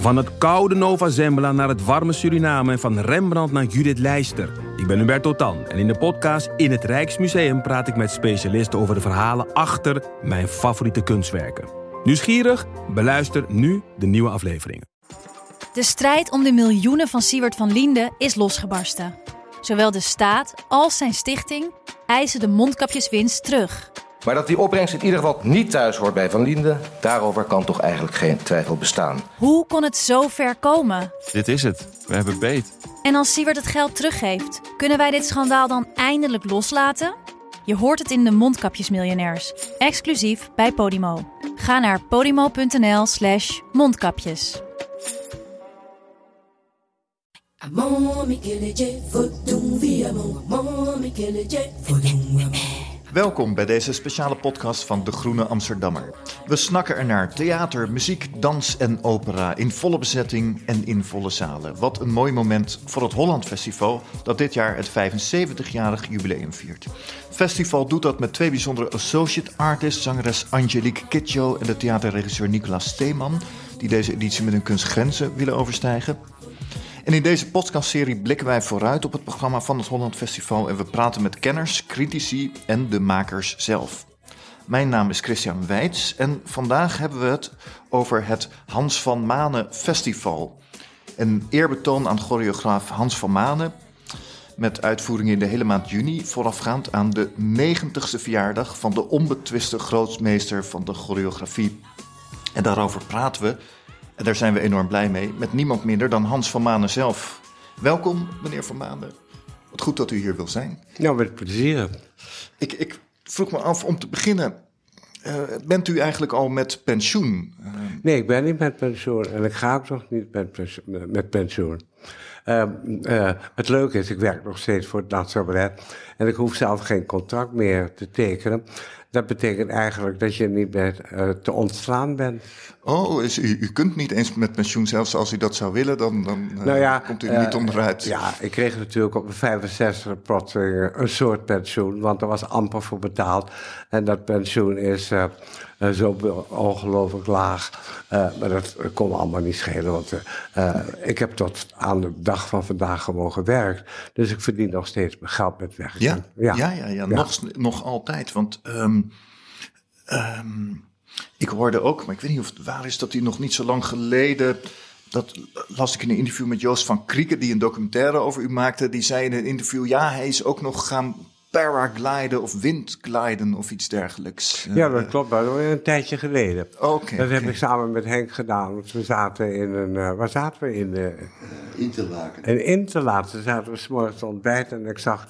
Van het koude Nova Zembla naar het warme Suriname en van Rembrandt naar Judith Leyster. Ik ben Humberto Tan en in de podcast In het Rijksmuseum praat ik met specialisten over de verhalen achter mijn favoriete kunstwerken. Nieuwsgierig? Beluister nu de nieuwe afleveringen. De strijd om de miljoenen van Sywert van Lienden is losgebarsten. Zowel de staat als zijn stichting eisen de mondkapjeswinst terug. Maar dat die opbrengst in ieder geval niet thuis hoort bij Van Lienden, daarover kan toch eigenlijk geen twijfel bestaan. Hoe kon het zo ver komen? Dit is het. We hebben beet. En als Sywert het geld teruggeeft, kunnen wij dit schandaal dan eindelijk loslaten? Je hoort het in de Mondkapjesmiljonairs, exclusief bij Podimo. Ga naar podimo.nl/mondkapjes. Welkom bij deze speciale podcast van De Groene Amsterdammer. We snakken ernaar theater, muziek, dans en opera in volle bezetting en in volle zalen. Wat een mooi moment voor het Holland Festival dat dit jaar het 75-jarig jubileum viert. Het festival doet dat met twee bijzondere associate artists, zangeres Angelique Kidjo en de theaterregisseur Nicolas Steeman, die deze editie met hun kunstgrenzen willen overstijgen. En in deze podcastserie blikken wij vooruit op het programma van het Holland Festival en we praten met kenners, critici en de makers zelf. Mijn naam is Christian Weijts en vandaag hebben we het over het Hans van Manen Festival. Een eerbetoon aan choreograaf Hans van Manen met uitvoeringen in de hele maand juni, voorafgaand aan de 90ste verjaardag van de onbetwiste grootmeester van de choreografie. En daarover praten we. En daar zijn we enorm blij mee, met niemand minder dan Hans van Manen zelf. Welkom, meneer Van Manen. Wat goed dat u hier wil zijn. Nou, met plezier. Ik vroeg me af, om te beginnen, bent u eigenlijk al met pensioen? Nee, ik ben niet met pensioen en ik ga ook nog niet met pensioen. Het leuke is, ik werk nog steeds voor het Nationaal Ballet en ik hoef zelf geen contract meer te tekenen. Dat betekent eigenlijk dat je niet meer te ontslaan bent. Oh, u kunt niet eens met pensioen, zelfs als u dat zou willen, dan komt u er niet onderuit. Ja, ik kreeg natuurlijk op mijn 65e plotseling een soort pensioen, want er was amper voor betaald. En dat pensioen is zo ongelooflijk laag. Maar dat kon allemaal niet schelen, want ik heb tot aan de dag van vandaag gewoon gewerkt. Dus ik verdien nog steeds mijn geld met werken. Ja. Nog altijd, want ik hoorde ook, maar ik weet niet of het waar is, dat hij nog niet zo lang geleden, dat las ik in een interview met Joost van Krieken, die een documentaire over u maakte, die zei in een interview, ja, hij is ook nog gaan paragliden of windgliden of iets dergelijks. Ja, dat klopt, dat was een tijdje geleden. Okay. Heb ik samen met Henk gedaan, want we zaten in een, waar zaten we in? Interlaken. In Interlaken zaten we 's morgens te ontbijten en ik zag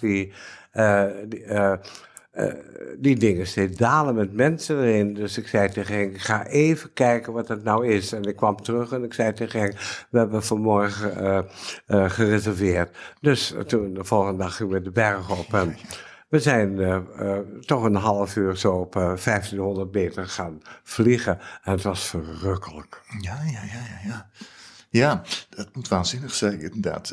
die dingen steeds dalen met mensen erin. Dus ik zei tegen Henk, ga even kijken wat het nou is. En ik kwam terug en ik zei tegen Henk, we hebben vanmorgen gereserveerd. Dus toen de volgende dag gingen we de berg op. En we zijn toch een half uur zo op 1500 meter gaan vliegen. En het was verrukkelijk. Ja. Ja, dat moet waanzinnig zijn inderdaad.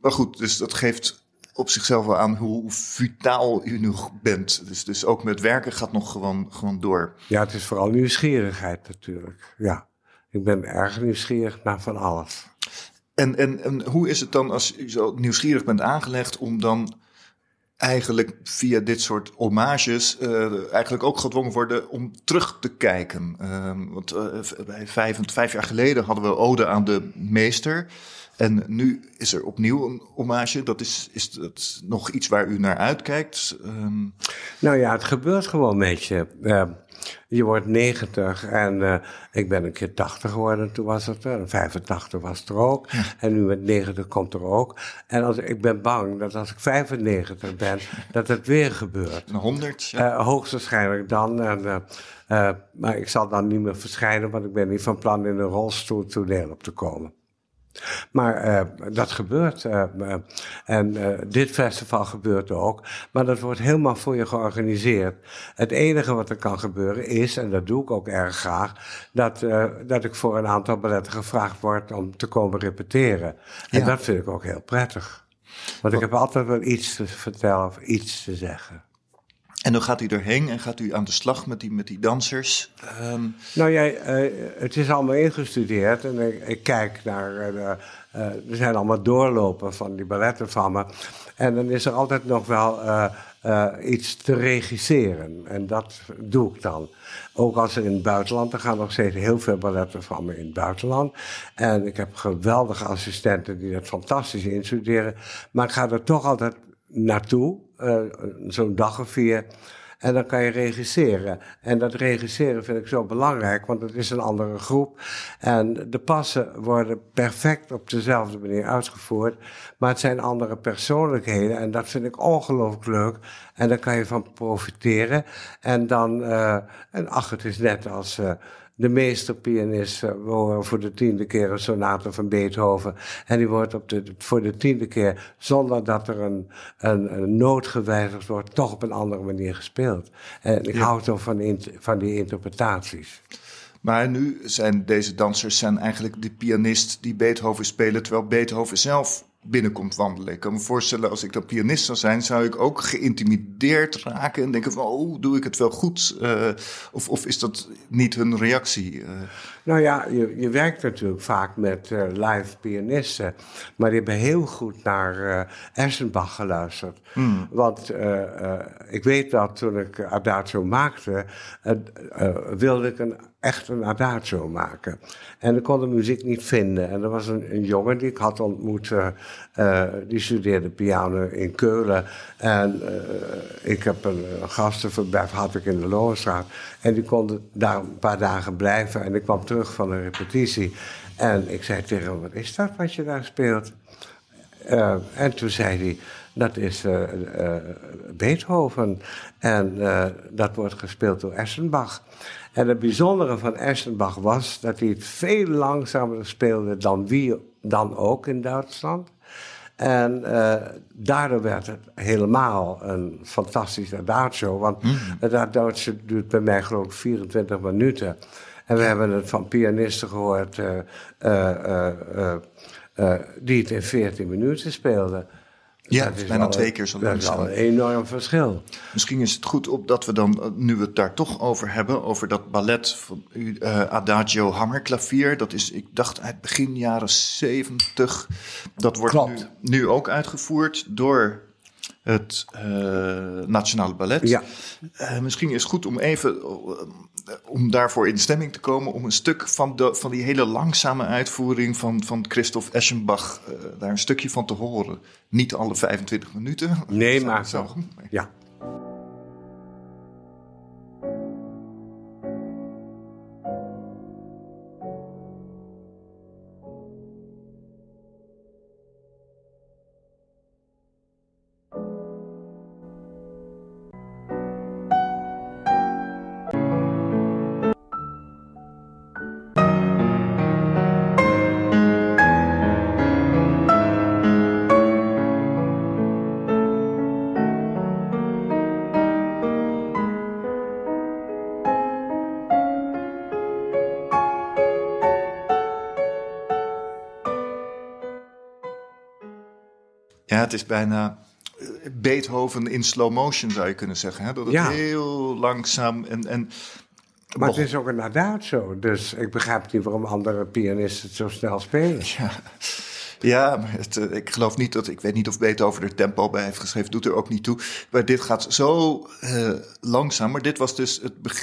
Maar goed, dus dat geeft op zichzelf wel aan hoe vitaal u nog bent. Dus ook met werken gaat nog gewoon door. Ja, het is vooral nieuwsgierigheid natuurlijk. Ja, ik ben erg nieuwsgierig naar van alles. En hoe is het dan als u zo nieuwsgierig bent aangelegd om dan eigenlijk via dit soort hommages eigenlijk ook gedwongen worden om terug te kijken? Want vijf jaar geleden hadden we Ode aan de Meester. En nu is er opnieuw een hommage. Is dat nog iets waar u naar uitkijkt? Nou ja, het gebeurt gewoon met je. Je wordt 90 en ik ben een keer 80 geworden, toen was het er. 85 was het er ook. Ja. En nu met 90 komt er ook. En ik ben bang dat als ik 95 ben, dat het weer gebeurt. 100? Ja. Hoogstwaarschijnlijk dan. Maar ik zal dan niet meer verschijnen, want ik ben niet van plan in een rolstoel toneel op te komen. Maar dat gebeurt. Dit festival gebeurt ook. Maar dat wordt helemaal voor je georganiseerd. Het enige wat er kan gebeuren is, en dat doe ik ook erg graag, dat ik voor een aantal balletten gevraagd word om te komen repeteren. En ja, dat vind ik ook heel prettig. Want ik heb altijd wel iets te vertellen of iets te zeggen. En dan gaat u erheen en gaat u aan de slag met die dansers? Het is allemaal ingestudeerd en ik kijk naar... er zijn allemaal doorlopen van die balletten van me. En dan is er altijd nog wel iets te regisseren. En dat doe ik dan. Ook als in het buitenland. Er gaan nog steeds heel veel balletten van me in het buitenland. En ik heb geweldige assistenten die dat fantastisch instuderen. Maar ik ga er toch altijd naartoe. Zo'n dag of 4. En dan kan je regisseren. En dat regisseren vind ik zo belangrijk, want het is een andere groep. En de passen worden perfect op dezelfde manier uitgevoerd. Maar het zijn andere persoonlijkheden. En dat vind ik ongelooflijk leuk. En daar kan je van profiteren. En dan, het is net als... de meesterpianist, we horen voor de 10e keer een sonate van Beethoven. En die wordt voor de 10e keer, zonder dat er een noot gewijzigd wordt, toch op een andere manier gespeeld. En ik hou toch van die interpretaties. Maar nu zijn deze dansers eigenlijk de pianist die Beethoven spelen, terwijl Beethoven zelf binnenkomt wandelen. Ik kan me voorstellen, als ik dan pianist zou zijn, zou ik ook geïntimideerd raken en denken van, doe ik het wel goed? Of is dat niet hun reactie? Je werkt natuurlijk vaak met live pianisten, maar die hebben heel goed naar Eschenbach geluisterd. Mm. Want ik weet dat toen ik Adagio maakte, wilde ik echt een Adagio maken. En ik kon de muziek niet vinden. En er was een jongen die ik had ontmoet, die studeerde piano in Keulen. En ik heb een gastenverblijf had ik in de Lorenstraat. En die kon daar een paar dagen blijven. En ik kwam terug van een repetitie. En ik zei tegen hem, wat is dat wat je daar speelt? En toen zei hij, dat is Beethoven. En dat wordt gespeeld door Eschenbach. En het bijzondere van Eschenbach was dat hij het veel langzamer speelde dan wie dan ook in Duitsland. En daardoor werd het helemaal een fantastisch adagio. Want het adagio duurt bij mij geloof ik 24 minuten. En we hebben het van pianisten gehoord die het in 14 minuten speelden. Ja, dat is bijna 2 keer zo lang. Dat is al een enorm verschil. Misschien is het goed op dat we dan, nu we het daar toch over hebben, over dat ballet van Adagio Hammerklavier. Dat is, ik dacht, uit begin jaren 70. Dat wordt nu ook uitgevoerd door het Nationale Ballet. Ja. Misschien is het goed om even, om daarvoor in stemming te komen, om een stuk van die hele langzame uitvoering van Christoph Eschenbach, daar een stukje van te horen. Niet alle 25 minuten. Nee, maar zo. Ja. Ja, het is bijna Beethoven in slow motion, zou je kunnen zeggen. Hè? Dat het heel langzaam en maar het is ook inderdaad zo. Dus ik begrijp niet waarom andere pianisten het zo snel spelen. Ja, maar ik geloof niet dat... Ik weet niet of Beethoven er tempo bij heeft geschreven. Doet er ook niet toe. Maar dit gaat zo langzaam. Maar dit was dus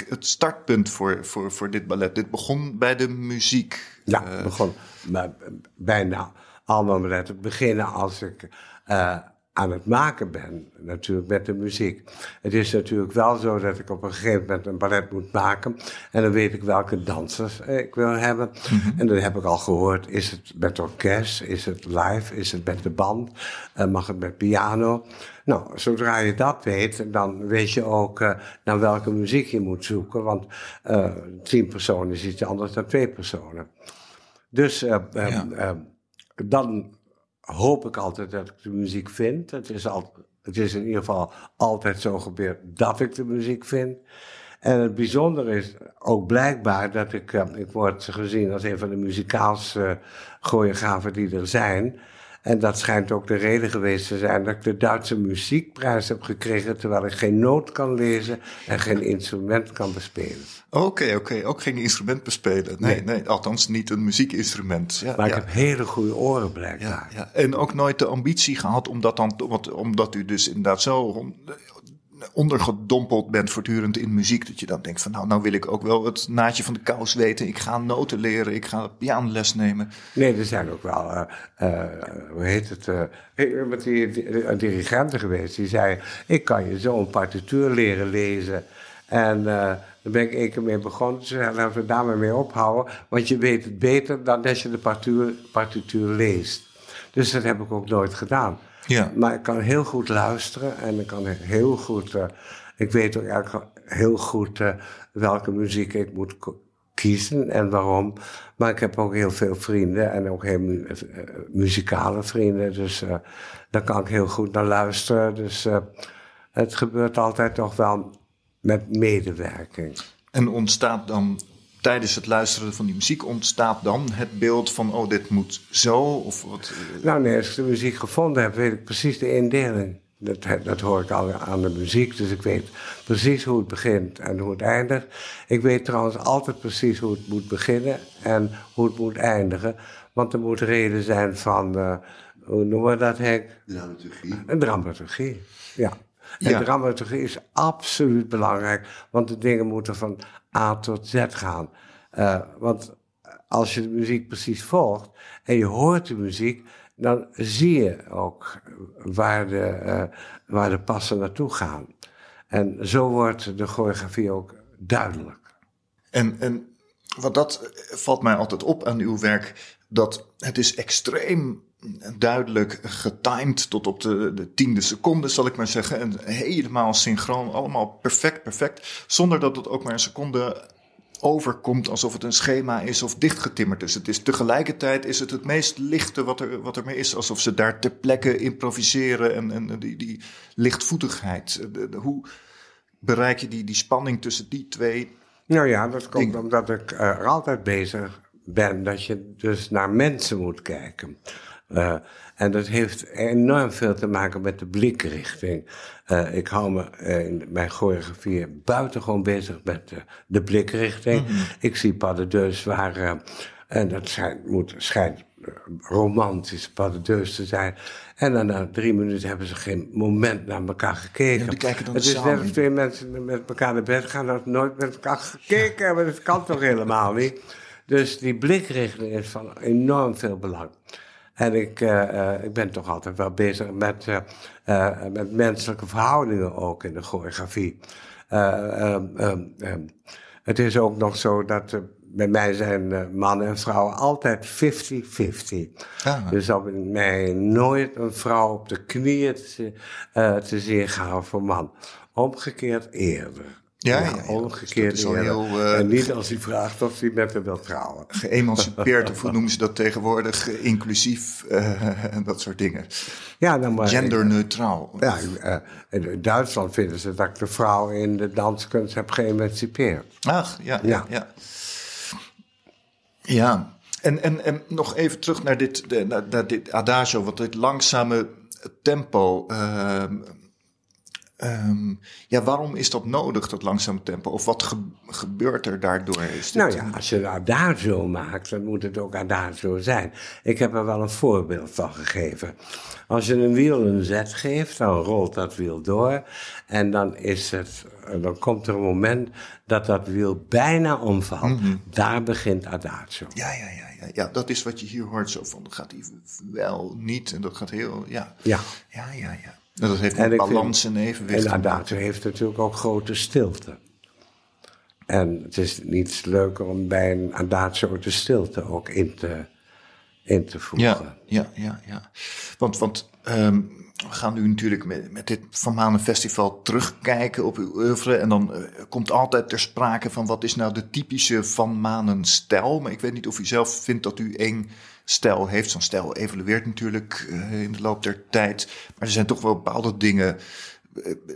het startpunt voor dit ballet. Dit begon bij de muziek. Ja, begon maar bijna. Allemaal balletten beginnen als ik aan het maken ben, natuurlijk met de muziek. Het is natuurlijk wel zo dat ik op een gegeven moment een ballet moet maken en dan weet ik welke dansers ik wil hebben. En dan heb ik al gehoord, is het met orkest, is het live, is het met de band, mag het met piano. Nou, zodra je dat weet, dan weet je ook naar welke muziek je moet zoeken, want 10 personen is iets anders dan 2 personen. Dus dan hoop ik altijd dat ik de muziek vind. Het is in ieder geval altijd zo gebeurd dat ik de muziek vind. En het bijzondere is ook blijkbaar dat ik word gezien als een van de muzikaalste choreografen die er zijn. En dat schijnt ook de reden geweest te zijn dat ik de Duitse muziekprijs heb gekregen, terwijl ik geen noot kan lezen en geen instrument kan bespelen. Oké. Ook geen instrument bespelen. Nee, althans niet een muziekinstrument. Ja, maar ik heb hele goede oren blijkbaar. Ja. En ook nooit de ambitie gehad om dat dan, omdat u dus inderdaad zo ondergedompeld bent voortdurend in muziek, dat je dan denkt van nou wil ik ook wel het naadje van de kous weten. Ik ga noten leren, ik ga pianoles nemen. Nee, er zijn ook wel met die dirigenten geweest die zeiden, ik kan je zo'n partituur leren lezen. En daar ben ik één keer mee begonnen. Ze zeiden, laten we daar maar mee ophouden, want je weet het beter dan dat je de partituur leest. Dus dat heb ik ook nooit gedaan. Ja. Maar ik kan heel goed luisteren en ik kan heel goed. Ik weet ook eigenlijk heel goed welke muziek ik moet kiezen en waarom. Maar ik heb ook heel veel vrienden en ook heel muzikale vrienden. Dus daar kan ik heel goed naar luisteren. Dus het gebeurt altijd nog wel met medewerking. En ontstaat dan tijdens het luisteren van die muziek het beeld van, oh, dit moet zo, of wat? Nou nee, als ik de muziek gevonden heb, weet ik precies de indeling. Dat hoor ik al aan de muziek, dus ik weet precies hoe het begint en hoe het eindigt. Ik weet trouwens altijd precies hoe het moet beginnen en hoe het moet eindigen. Want er moet reden zijn van, hoe noemen we dat, Henk? Dramaturgie. Een dramaturgie, ja. En dramaturgie is absoluut belangrijk, want de dingen moeten van A tot Z gaan. Want als je de muziek precies volgt en je hoort de muziek, dan zie je ook waar de passen naartoe gaan. En zo wordt de choreografie ook duidelijk. En want dat valt mij altijd op aan uw werk, dat het is extreem duidelijk getimed tot op de 10e seconde, zal ik maar zeggen. En helemaal synchroon, allemaal perfect. Zonder dat het ook maar een seconde overkomt alsof het een schema is of dichtgetimmerd is. Het is tegelijkertijd is het meest lichte wat er maar is. Alsof ze daar ter plekke improviseren en die lichtvoetigheid. Hoe bereik je die spanning tussen die twee? Nou ja, dat komt omdat ik er altijd bezig ben dat je dus naar mensen moet kijken. En dat heeft enorm veel te maken met de blikrichting. Ik hou me in mijn choreografie buitengewoon bezig met de blikrichting. Mm-hmm. Ik zie pas de deux waar, en dat schijnt romantische pas de deux te zijn. En dan na 3 minuten hebben ze geen moment naar elkaar gekeken. Ja, die kijken dan het is net als 2 mensen met elkaar naar bed gaan dat nooit met elkaar gekeken hebben. Dat kan toch helemaal niet? Dus die blikrichting is van enorm veel belang. En ik ben toch altijd wel bezig met menselijke verhoudingen ook in de choreografie. Het is ook nog zo dat bij mij zijn mannen en vrouwen altijd 50-50. Ah. Dus dat bij mij nooit een vrouw op de knieën te zien gaan voor man. Omgekeerd eerder. Ja, omgekeerd. Dus heel, en niet als hij vraagt of hij met hem wil trouwen. Geëmancipeerd, of hoe noemen ze dat tegenwoordig? Inclusief en dat soort dingen. Ja, nou maar, genderneutraal. In Duitsland vinden ze dat ik de vrouw in de danskunst heb geëmancipeerd. Ach, ja. Ja, en nog even terug naar dit adagio, want dit langzame tempo. Waarom is dat nodig, dat langzame tempo? Of wat gebeurt er daardoor? Als je een adagio maakt, dan moet het ook adagio zijn. Ik heb er wel een voorbeeld van gegeven. Als je een wiel een zet geeft, dan rolt dat wiel door. En dan komt er een moment dat wiel bijna omvalt. Mm-hmm. Daar begint adagio. Ja, dat is wat je hier hoort. Zo van, dat gaat wel niet en dat gaat heel... Ja. Dat heeft een balans en evenwicht. En adagio heeft natuurlijk ook grote stilte. En het is niets leuker om bij een adagio de stilte ook in te voegen. Ja. Want we gaan nu natuurlijk met dit Van Manen Festival terugkijken op uw oeuvre. En dan komt altijd ter sprake van wat is nou de typische Van Manen stijl. Maar ik weet niet of u zelf vindt dat u één stijl heeft. Zo'n stijl evolueert natuurlijk in de loop der tijd. Maar er zijn toch wel bepaalde dingen,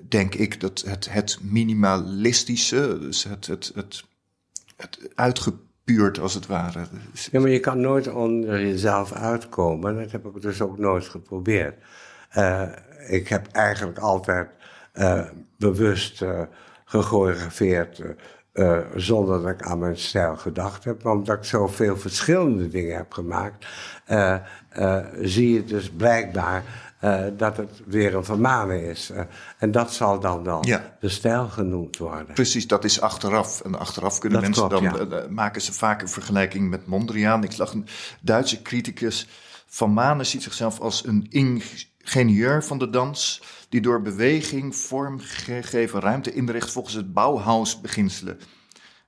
denk ik, dat het minimalistische, dus het uitgeput uitgepuurd als het ware. Ja, maar je kan nooit onder jezelf uitkomen. Dat heb ik dus ook nooit geprobeerd. Ik heb eigenlijk altijd bewust gechoreografeerd... zonder dat ik aan mijn stijl gedacht heb. Maar omdat ik zoveel verschillende dingen heb gemaakt... zie je dus blijkbaar dat het weer een Van Manen is. En dat zal dan wel de stijl genoemd worden. Precies, dat is achteraf. En achteraf kunnen dat mensen klopt, dan... maken ze vaak een vergelijking met Mondriaan. Ik zag een Duitse criticus. Van Manen ziet zichzelf als een ingenieur van de dans... die door beweging, vormgegeven ruimte inricht volgens het Bauhaus-beginselen.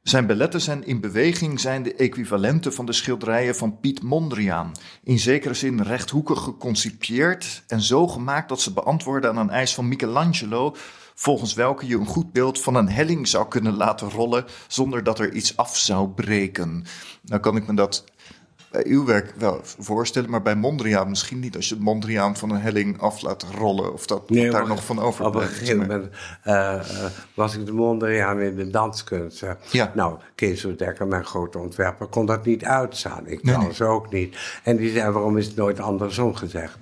Zijn balletten zijn in beweging zijn de equivalenten van de schilderijen van Piet Mondriaan. In zekere zin rechthoekig geconcipieerd en zo gemaakt dat ze beantwoorden aan een eis van Michelangelo... volgens welke je een goed beeld van een helling zou kunnen laten rollen... zonder dat er iets af zou breken. Nou kan ik me dat... bij uw werk wel voorstellen, maar bij Mondriaan misschien niet. Als je Mondriaan van een helling af laat rollen, of dat daar nog van overblijft. Op een gegeven moment was ik de Mondriaan in de danskunst. Nou, Kees van Dekker, mijn grote ontwerper, kon dat niet uitstaan. Ik trouwens ook niet. En die zei, waarom is het nooit andersom gezegd?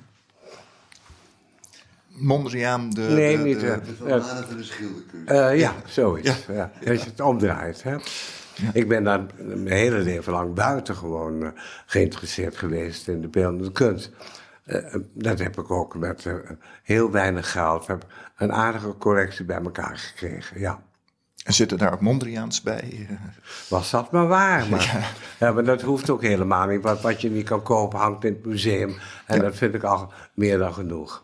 Mondriaan de... Nee, niet. De Van Manen van de schilderkunst. Zoiets. Ja. Ja. Als je het omdraait, hè. Ja. Ik ben daar mijn hele leven lang buitengewoon geïnteresseerd geweest in de beeldende kunst. Dat heb ik ook met heel weinig geld. Heb een aardige collectie bij elkaar gekregen, En zitten daar ook Mondriaans bij? Was dat maar waar. Maar dat hoeft ook helemaal niet. Wat je niet kan kopen hangt in het museum. En dat vind ik al meer dan genoeg.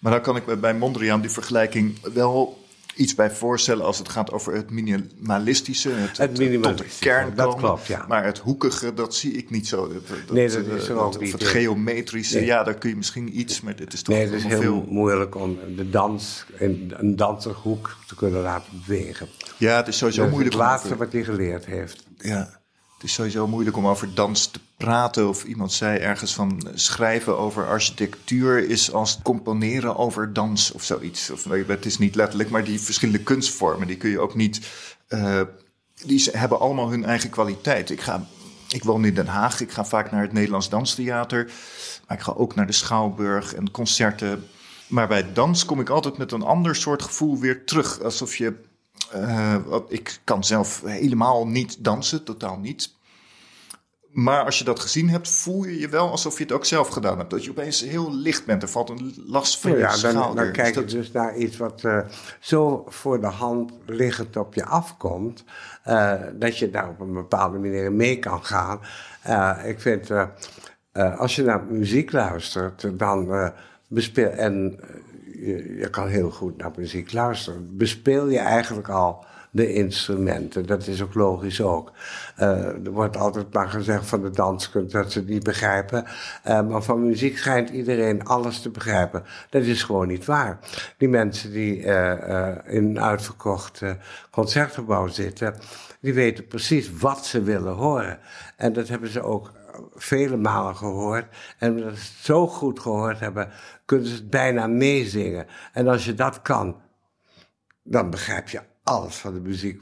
Maar dan kan ik bij Mondriaan die vergelijking wel... iets bij voorstellen als het gaat over het minimalistische, tot de kern komen. Dat klopt, Maar het hoekige, dat zie ik niet zo. Dat is er ook niet. Het geometrische, daar kun je misschien iets, maar dit is toch veel... Nee, het is heel moeilijk om de dans in een danserhoek te kunnen laten bewegen. Ja, het is sowieso moeilijk. Het laatste wat hij geleerd heeft. Ja. Het is sowieso moeilijk om over dans te praten. Of iemand zei ergens van schrijven over architectuur is als componeren over dans of zoiets. Of, het is niet letterlijk, maar die verschillende kunstvormen, die kun je ook niet... die hebben allemaal hun eigen kwaliteit. Ik woon in Den Haag, ik ga vaak naar het Nederlands Danstheater. Maar ik ga ook naar de Schouwburg en concerten. Maar bij dans kom ik altijd met een ander soort gevoel weer terug. Alsof je... ik kan zelf helemaal niet dansen, totaal niet. Maar als je dat gezien hebt, voel je je wel alsof je het ook zelf gedaan hebt. Dat je opeens heel licht bent, er valt een last van je schouder. Dan kijk je dus naar iets wat zo voor de hand liggend op je afkomt... dat je daar op een bepaalde manier mee kan gaan. Ik vind, als je naar muziek luistert, dan je kan heel goed naar muziek luisteren. Bespeel je eigenlijk al de instrumenten. Dat is ook logisch ook. Er wordt altijd maar gezegd van de danskunst dat ze het niet begrijpen. Maar van muziek schijnt iedereen alles te begrijpen. Dat is gewoon niet waar. Die mensen die in een uitverkocht concertgebouw zitten... die weten precies wat ze willen horen. En dat hebben ze ook vele malen gehoord. En omdat ze het zo goed gehoord hebben... kunnen ze het bijna meezingen. En als je dat kan, dan begrijp je alles van de muziek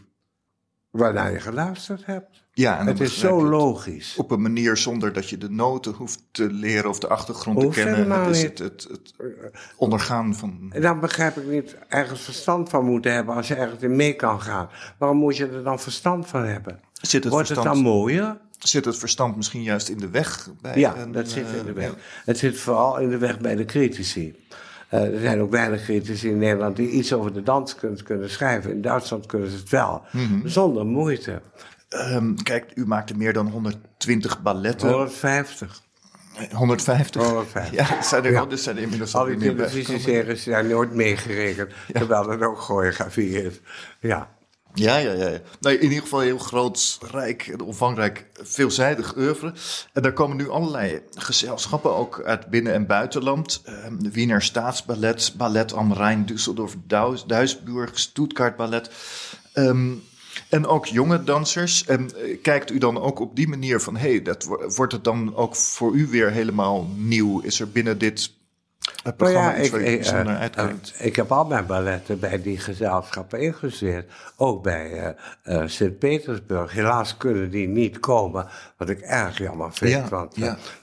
waarnaar je geluisterd hebt. Ja, en het is zo logisch. Op een manier zonder dat je de noten hoeft te leren of de achtergrond te kennen. Dat is het ondergaan van... Dan begrijp ik niet ergens verstand van moeten hebben als je ergens in mee kan gaan. Waarom moet je er dan verstand van hebben? Wordt het dan mooier? Zit het verstand misschien juist in de weg? Dat zit in de weg. Ja. Het zit vooral in de weg bij de critici. Er zijn ook weinig critici in Nederland die iets over de danskunst kunnen schrijven. In Duitsland kunnen ze het wel, zonder moeite. Kijk, u maakte meer dan 120 balletten. 150. 150? Ja, zijn er inmiddels al die televisieseries zijn nooit meegerekend, terwijl dat ook choreografie is. Ja. Nou, in ieder geval heel groot, rijk en omvangrijk, veelzijdig oeuvre. En daar komen nu allerlei gezelschappen, ook uit binnen- en buitenland. De Wiener Staatsballet, Ballet Am Rhein, Düsseldorf, Duisburg, Stuttgart Ballet. En ook jonge dansers. En kijkt u dan ook op die manier van, wordt het dan ook voor u weer helemaal nieuw? Is er binnen dit... het programma is voor je uitkomt. Ik heb al mijn balletten bij die gezelschappen ingestudeerd. Ook bij Sint-Petersburg. Helaas kunnen die niet komen, wat ik erg jammer vind. Ja, want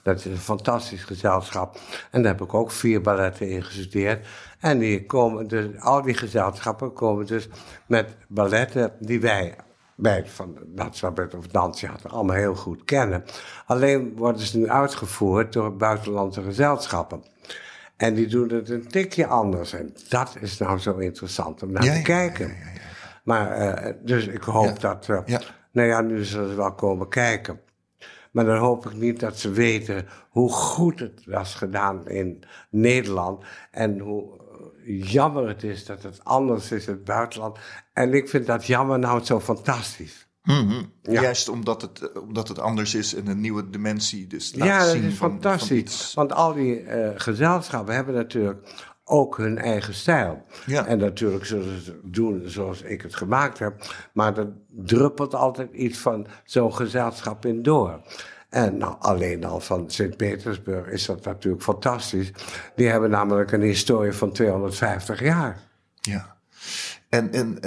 dat is een fantastisch gezelschap. En daar heb ik ook 4 balletten ingestudeerd. En die komen dus, al die gezelschappen komen dus met balletten die wij bij van Nationaal Ballet of Danstheater allemaal heel goed kennen. Alleen worden ze nu uitgevoerd door buitenlandse gezelschappen. En die doen het een tikje anders. En dat is nou zo interessant om naar te kijken. Ja. Maar dus ik hoop dat... Nou ja, nu zullen ze wel komen kijken. Maar dan hoop ik niet dat ze weten hoe goed het was gedaan in Nederland. En hoe jammer het is dat het anders is in het buitenland. En ik vind dat jammer nou zo fantastisch. Mm-hmm. Ja. Juist omdat het anders is en een nieuwe dimensie dus laat zien. Ja, dat is fantastisch. Want al die gezelschappen hebben natuurlijk ook hun eigen stijl. Ja. En natuurlijk zullen ze het doen zoals ik het gemaakt heb. Maar er druppelt altijd iets van zo'n gezelschap in door. En nou, alleen al van Sint-Petersburg is dat natuurlijk fantastisch. Die hebben namelijk een historie van 250 jaar. Ja. En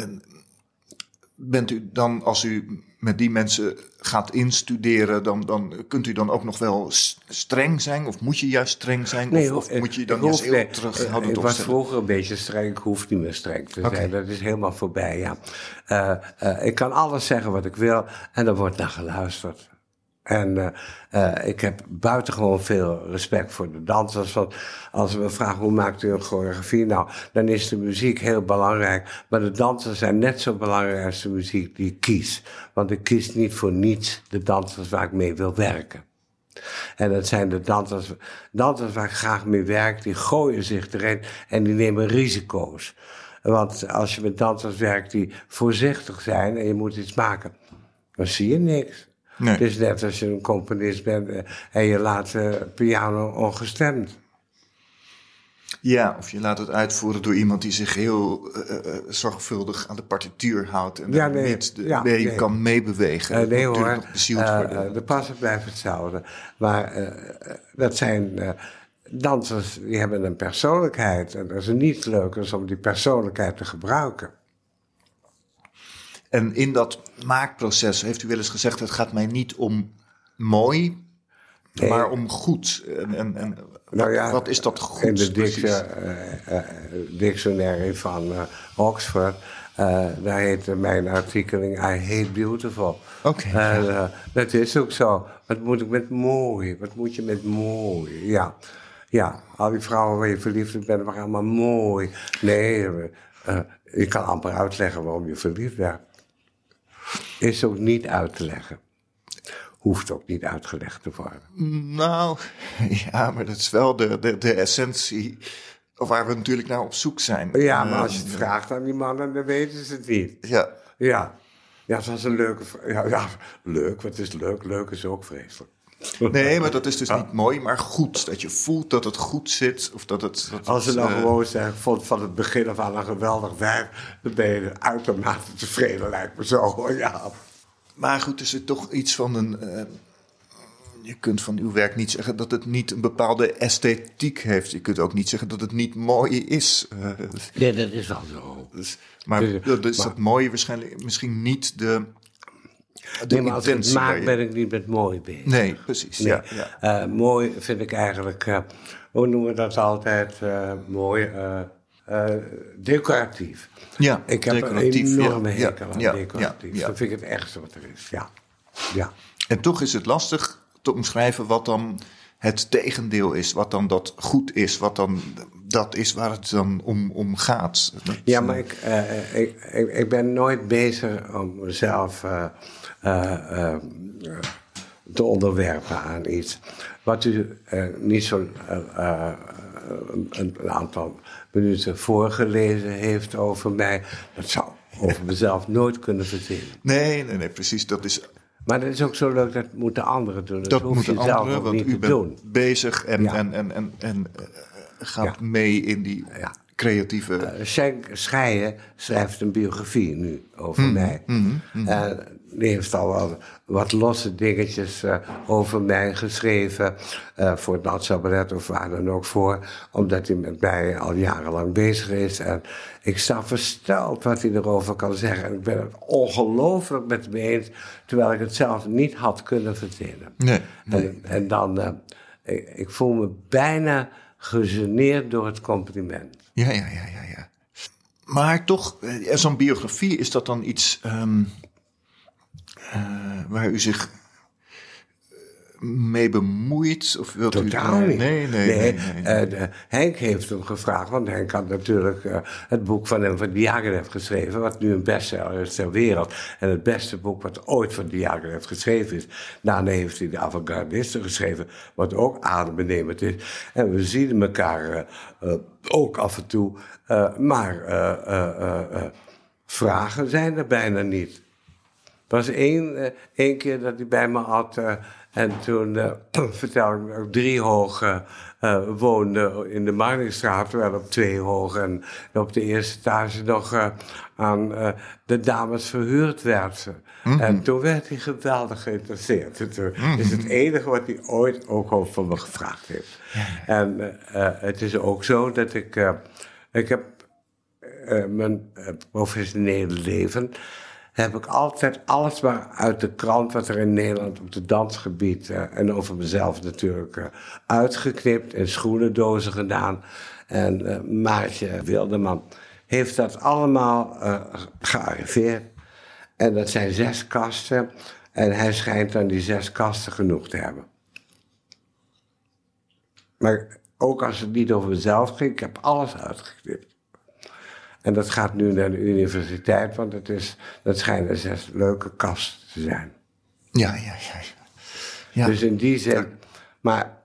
bent u dan, als u met die mensen gaat instuderen, dan kunt u dan ook nog wel streng zijn? Of moet je juist streng zijn? Nee, of moet je dan juist heel terughoudend opstellen? Ik was vroeger een beetje streng. Ik hoef niet meer streng te zijn. Dat is helemaal voorbij, ik kan alles zeggen wat ik wil en er wordt naar geluisterd. En ik heb buitengewoon veel respect voor de dansers. Want als we vragen hoe maakt u een choreografie, nou, dan is de muziek heel belangrijk. Maar de dansers zijn net zo belangrijk als de muziek die ik kies. Want ik kies niet voor niets de dansers waar ik mee wil werken. En dat zijn de dansers waar ik graag mee werk, die gooien zich erin en die nemen risico's. Want als je met dansers werkt die voorzichtig zijn en je moet iets maken, dan zie je niks. Nee. Het is net als je een componist bent en je laat de piano ongestemd. Ja, of je laat het uitvoeren door iemand die zich heel zorgvuldig aan de partituur houdt. En niet kan meebewegen. Nee hoor, de passen blijven hetzelfde. Maar dat zijn dansers die hebben een persoonlijkheid. En dat is niets leukers om die persoonlijkheid te gebruiken. En in dat maakproces heeft u wel eens gezegd, het gaat mij niet om mooi, maar om goed. En wat is dat goed? In de dictionary van Oxford, daar heette mijn artikeling I hate beautiful. Okay. Dat is ook zo. Wat moet ik met mooi? Wat moet je met mooi? Ja, al die vrouwen waar je verliefd op bent, waren allemaal mooi. Nee, ik kan amper uitleggen waarom je verliefd bent. Is ook niet uit te leggen. Hoeft ook niet uitgelegd te worden. Nou, ja, maar dat is wel de essentie waar we natuurlijk naar op zoek zijn. Ja, maar als je het vraagt aan die mannen, dan weten ze het niet. Ja, het was een leuke... leuk, wat is leuk? Leuk is ook vreselijk. Nee, maar dat is dus niet mooi, maar goed. Dat je voelt dat het goed zit. Of dat het, als ze nou gewoon zeggen, vond van het begin af aan een geweldig wijf, dan ben je uitermate tevreden, lijkt me zo. Ja. Maar goed, is het toch iets van een... je kunt van uw werk niet zeggen dat het niet een bepaalde esthetiek heeft. Je kunt ook niet zeggen dat het niet mooi is. Nee, dat is wel zo. Dus dat mooie waarschijnlijk misschien niet de... Nee, maar als ik het maak, ben ik niet met mooi bezig. Nee, precies. Nee. Ja. Mooi vind ik eigenlijk, hoe noemen we dat altijd, mooi, decoratief. Ja, ik heb een enorme hekel aan decoratief. Ja. Dat vind ik het ergste wat er is. Ja. En toch is het lastig te omschrijven wat dan het tegendeel is. Wat dan dat goed is. Wat dan dat is waar het dan om gaat. Ja, maar ik ben nooit bezig om mezelf te onderwerpen aan iets. Wat u niet zo'n een aantal minuten voorgelezen heeft over mij, dat zou over mezelf nooit kunnen verzinnen. Nee, precies. Dat is... Maar dat is ook zo leuk, dat moeten anderen doen. Dat moeten anderen, want u bent bezig en gaat mee in die creatieve... Schenk Scheijen schrijft een biografie nu over mij. Die heeft al wel wat losse dingetjes over mij geschreven. Voor het Nationaal Ballet of waar dan ook voor. Omdat hij met mij al jarenlang bezig is. En ik sta versteld wat hij erover kan zeggen. En ik ben het ongelooflijk met hem eens. Terwijl ik het zelf niet had kunnen vertellen. Nee. En dan, ik voel me bijna gegeneerd door het compliment. Ja. Maar toch, zo'n biografie, is dat dan iets waar u zich mee bemoeit? Of wilt totaal u niet. Nee. Henk heeft hem gevraagd, want Henk had natuurlijk het boek van hem van Diaghilev geschreven, wat nu een bestseller is ter wereld. En het beste boek wat ooit van Diaghilev geschreven is. Daarna heeft hij de avant-gardisten geschreven, wat ook adembenemend is. En we zien elkaar ook af en toe, maar vragen zijn er bijna niet. Er was één keer dat hij bij me had. En toen vertelde ik dat ik 3 hoog woonde in de Marningstraat. Terwijl op 2 hoog en op de eerste etage nog aan de dames verhuurd werd. Mm-hmm. En toen werd hij geweldig geïnteresseerd. Het is het enige wat hij ooit ook over van me gevraagd heeft. Ja. En het is ook zo dat ik heb mijn professionele leven... heb ik altijd alles maar uit de krant wat er in Nederland op het dansgebied... en over mezelf natuurlijk uitgeknipt en schoenendozen gedaan. En Maartje Wilderman heeft dat allemaal gearriveerd. En dat zijn 6 kasten. En hij schijnt aan die 6 kasten genoeg te hebben. Maar ook als het niet over mezelf ging, ik heb alles uitgeknipt. En dat gaat nu naar de universiteit, want dat schijnen 6 leuke kasten te zijn. Ja. Dus in die zin... Maar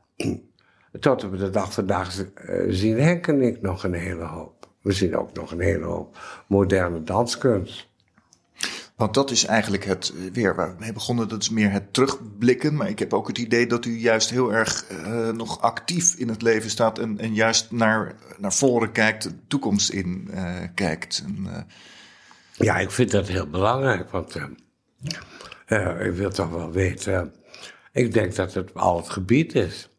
tot op de dag vandaag zien Henk en ik nog een hele hoop. We zien ook nog een hele hoop moderne danskunst. Want dat is eigenlijk het weer waar we mee begonnen. Dat is meer het terugblikken. Maar ik heb ook het idee dat u juist heel erg nog actief in het leven staat. En juist naar voren kijkt, de toekomst in kijkt. Ja, ik vind dat heel belangrijk. Want ik wil toch wel weten. Ik denk dat het al het gebied is.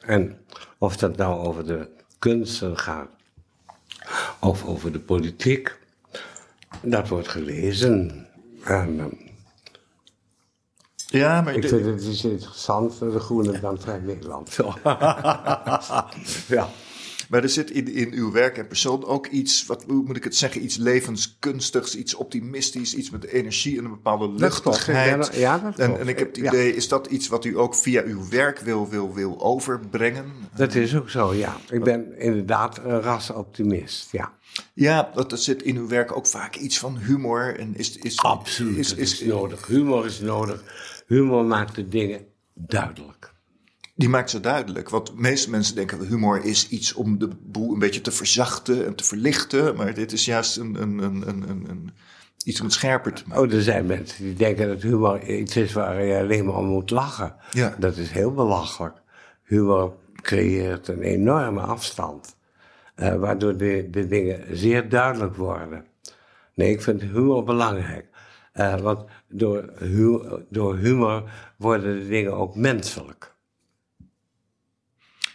En of dat nou over de kunsten gaat. Of over de politiek. Dat wordt gelezen. Ja, maar ik vind het is interessant, de Groene dan Vrij Nederland. Ja. Maar er zit in uw werk en persoon ook iets, iets levenskunstigs, iets optimistisch, iets met energie en een bepaalde luchtigheid. En ik heb het idee, Is dat iets wat u ook via uw werk wil overbrengen? Dat is ook zo, ja. Ik ben inderdaad een rasoptimist, ja. Ja, dat zit in uw werk ook vaak iets van humor. En absoluut, is nodig. Humor is nodig. Humor maakt de dingen duidelijk. Die maakt ze duidelijk. Want de meeste mensen denken dat humor is iets om de boel een beetje te verzachten en te verlichten. Maar dit is juist iets om het scherper te maken. Oh, er zijn mensen die denken dat humor iets is waar je alleen maar om moet lachen. Ja. Dat is heel belachelijk. Humor creëert een enorme afstand. Waardoor de dingen zeer duidelijk worden. Nee, ik vind humor belangrijk. Want door humor worden de dingen ook menselijk.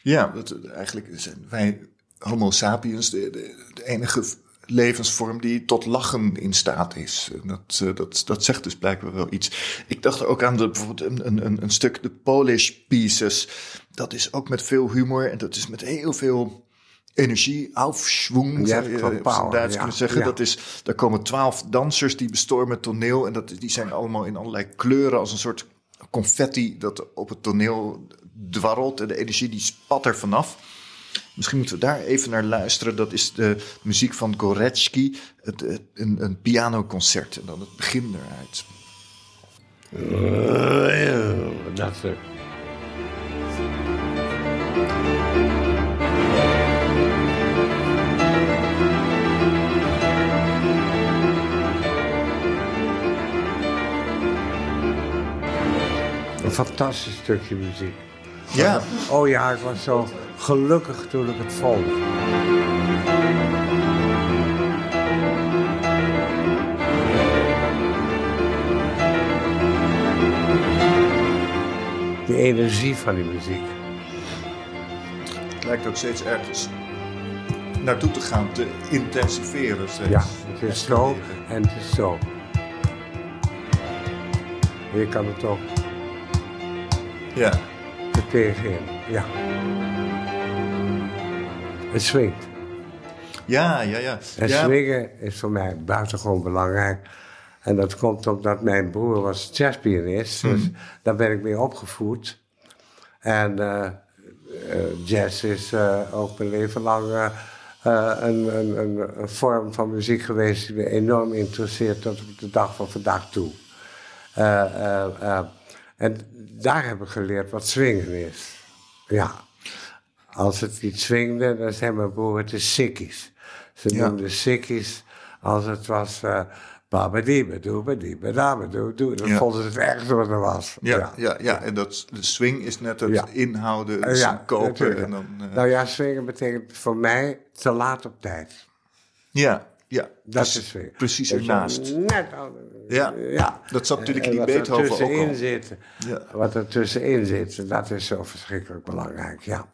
Ja, eigenlijk zijn wij homo sapiens de enige levensvorm die tot lachen in staat is. Dat zegt dus blijkbaar wel iets. Ik dacht er ook aan bijvoorbeeld een stuk, de Polish Pieces. Dat is ook met veel humor en dat is met heel veel... energie, aufschwung, zou je op zijn Duits kunnen zeggen. Ja. Daar komen 12 dansers die bestormen het toneel. En die zijn allemaal in allerlei kleuren als een soort confetti dat op het toneel dwarrelt. En de energie die spat er vanaf. Misschien moeten we daar even naar luisteren. Dat is de muziek van Gorecki, een pianoconcert. En dan het begin eruit. Dat is een fantastisch stukje muziek. Ja. Oh ja, ik was zo gelukkig toen ik het vond. energie van die muziek. Het lijkt ook steeds ergens naartoe te gaan, te intensiveren. Steeds. Ja, het is zo en het is zo. Je kan het ook er tegenin. Ja. Het swingt. Ja. En swingen is voor mij buitengewoon belangrijk. En dat komt omdat mijn broer was jazzpianist. Dus daar ben ik mee opgevoed. En jazz is ook mijn leven lang een vorm van muziek geweest die me enorm interesseert tot op de dag van vandaag toe. En daar heb ik geleerd wat swingen is. Ja. Als het niet swingde, dan zei mijn broer, het is sikkies. Ze noemden sikkies als het was... dat vonden ze het ergste wat er was. Ja. En dat swing is net het inhouden, het kopen. En dan, swingen betekent voor mij te laat op tijd. Ja. Dat is swing. Precies ernaast. Net al, dat zat natuurlijk in die Beethoven ook al. Wat er tussenin zit, dat is zo verschrikkelijk belangrijk,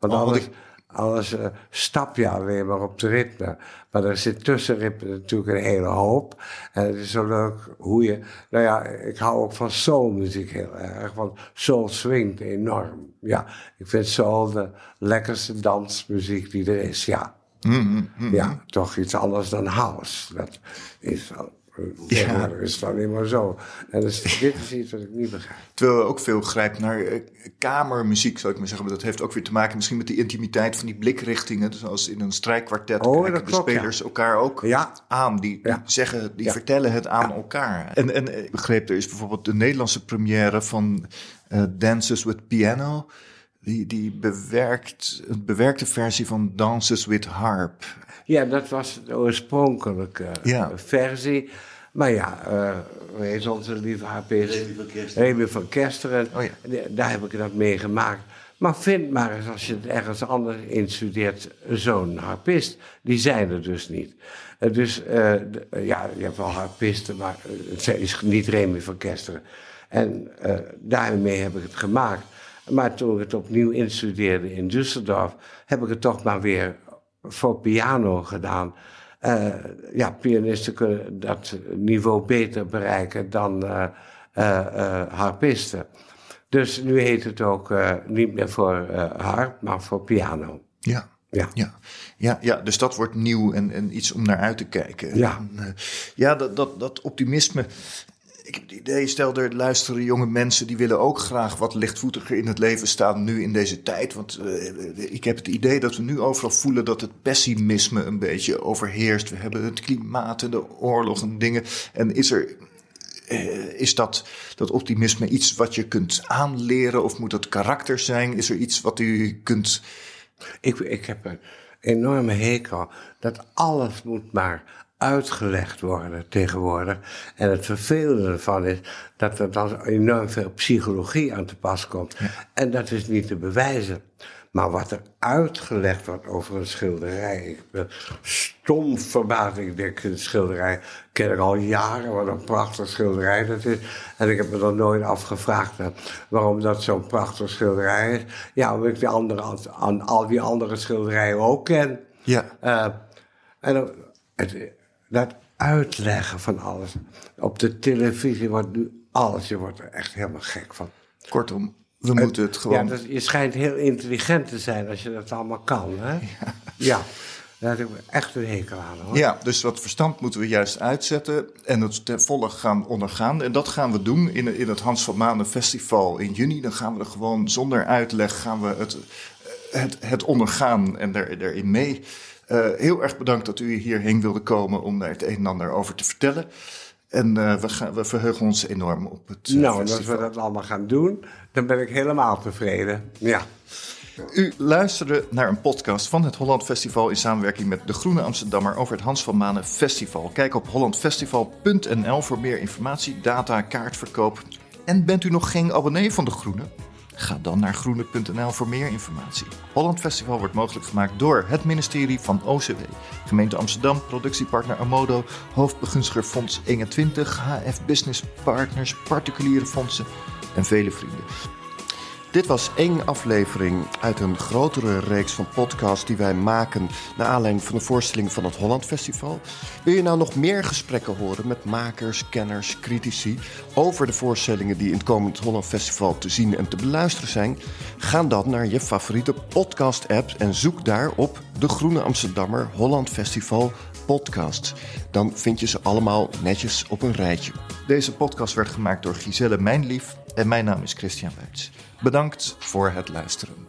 Want alles stap je alleen maar op de ritme. Maar er zit tussen ritme natuurlijk een hele hoop. En het is zo leuk hoe je... Nou ja, ik hou ook van soulmuziek heel erg. Want soul swingt enorm. Ja, ik vind soul de lekkerste dansmuziek die er is, Ja, toch iets anders dan house. Dat is... dat is dan helemaal zo. En dus, dit is iets wat ik niet begrijp. Terwijl ook veel grijpt naar kamermuziek, zou ik maar zeggen. Maar dat heeft ook weer te maken misschien met die intimiteit van die blikrichtingen. Dus als in een strijkkwartet kijken de spelers elkaar ook aan. Die vertellen het aan elkaar. En ik begreep, er is bijvoorbeeld de Nederlandse première van Dances with Piano... Die bewerkte versie van Dances with Harp. Ja, dat was de oorspronkelijke versie. Maar hoe heet onze lieve harpist? Remi van Kesteren. Daar heb ik dat mee gemaakt. Maar vind maar eens, als je het ergens anders instudeert, zo'n harpist. Die zijn er dus niet. Je hebt wel harpisten, maar het is niet Remi van Kesteren. En daarmee heb ik het gemaakt. Maar toen ik het opnieuw instudeerde in Düsseldorf... heb ik het toch maar weer voor piano gedaan. Pianisten kunnen dat niveau beter bereiken dan harpisten. Dus nu heet het ook niet meer voor harp, maar voor piano. Ja, dus dat wordt nieuw en iets om naar uit te kijken. Dat optimisme... Ik heb het idee, stel er luisteren jonge mensen... die willen ook graag wat lichtvoetiger in het leven staan... nu in deze tijd. Want ik heb het idee dat we nu overal voelen... dat het pessimisme een beetje overheerst. We hebben het klimaat en de oorlog en dingen. En is dat optimisme iets wat je kunt aanleren? Of moet dat karakter zijn? Is er iets wat u kunt... Ik heb een enorme hekel. Dat alles moet maar... uitgelegd worden tegenwoordig. En het vervelende ervan is dat er dan enorm veel psychologie aan te pas komt. En dat is niet te bewijzen. Maar wat er uitgelegd wordt over een schilderij... Ik ben stom verbaasd. Ik denk, een schilderij ken ik al jaren. Wat een prachtig schilderij dat is. En ik heb me dan nooit afgevraagd waarom dat zo'n prachtig schilderij is. Ja, omdat ik al die andere schilderijen ook ken. En dan... Dat uitleggen van alles. Op de televisie wordt nu alles. Je wordt er echt helemaal gek van. Kortom, we moeten het gewoon... je schijnt heel intelligent te zijn als je dat allemaal kan. Hè? Ja, daar heb ik echt een hekel aan. Hoor. Ja, dus wat verstand moeten we juist uitzetten... en het ten volle gaan ondergaan. En dat gaan we doen in het Hans van Manen Festival in juni. Dan gaan we er gewoon zonder uitleg gaan we het ondergaan en erin mee... heel erg bedankt dat u hierheen wilde komen om daar het een en ander over te vertellen. En we verheugen ons enorm op het festival. Als we dat allemaal gaan doen, dan ben ik helemaal tevreden. Ja. U luisterde naar een podcast van het Holland Festival in samenwerking met De Groene Amsterdammer over het Hans van Manen Festival. Kijk op hollandfestival.nl voor meer informatie, data, kaartverkoop. En bent u nog geen abonnee van De Groene? Ga dan naar groene.nl voor meer informatie. Holland Festival wordt mogelijk gemaakt door het ministerie van OCW, Gemeente Amsterdam, productiepartner Amodo, hoofdbegunstiger Fonds 21, HF Business Partners, particuliere fondsen en vele vrienden. Dit was één aflevering uit een grotere reeks van podcasts die wij maken naar aanleiding van de voorstelling van het Holland Festival. Wil je nou nog meer gesprekken horen met makers, kenners, critici over de voorstellingen die in het komend Holland Festival te zien en te beluisteren zijn? Ga dan naar je favoriete podcast-app en zoek daar op De Groene Amsterdammer Holland Festival podcasts. Dan vind je ze allemaal netjes op een rijtje. Deze podcast werd gemaakt door Giselle Mijnlief en mijn naam is Christian Weijts. Bedankt voor het luisteren.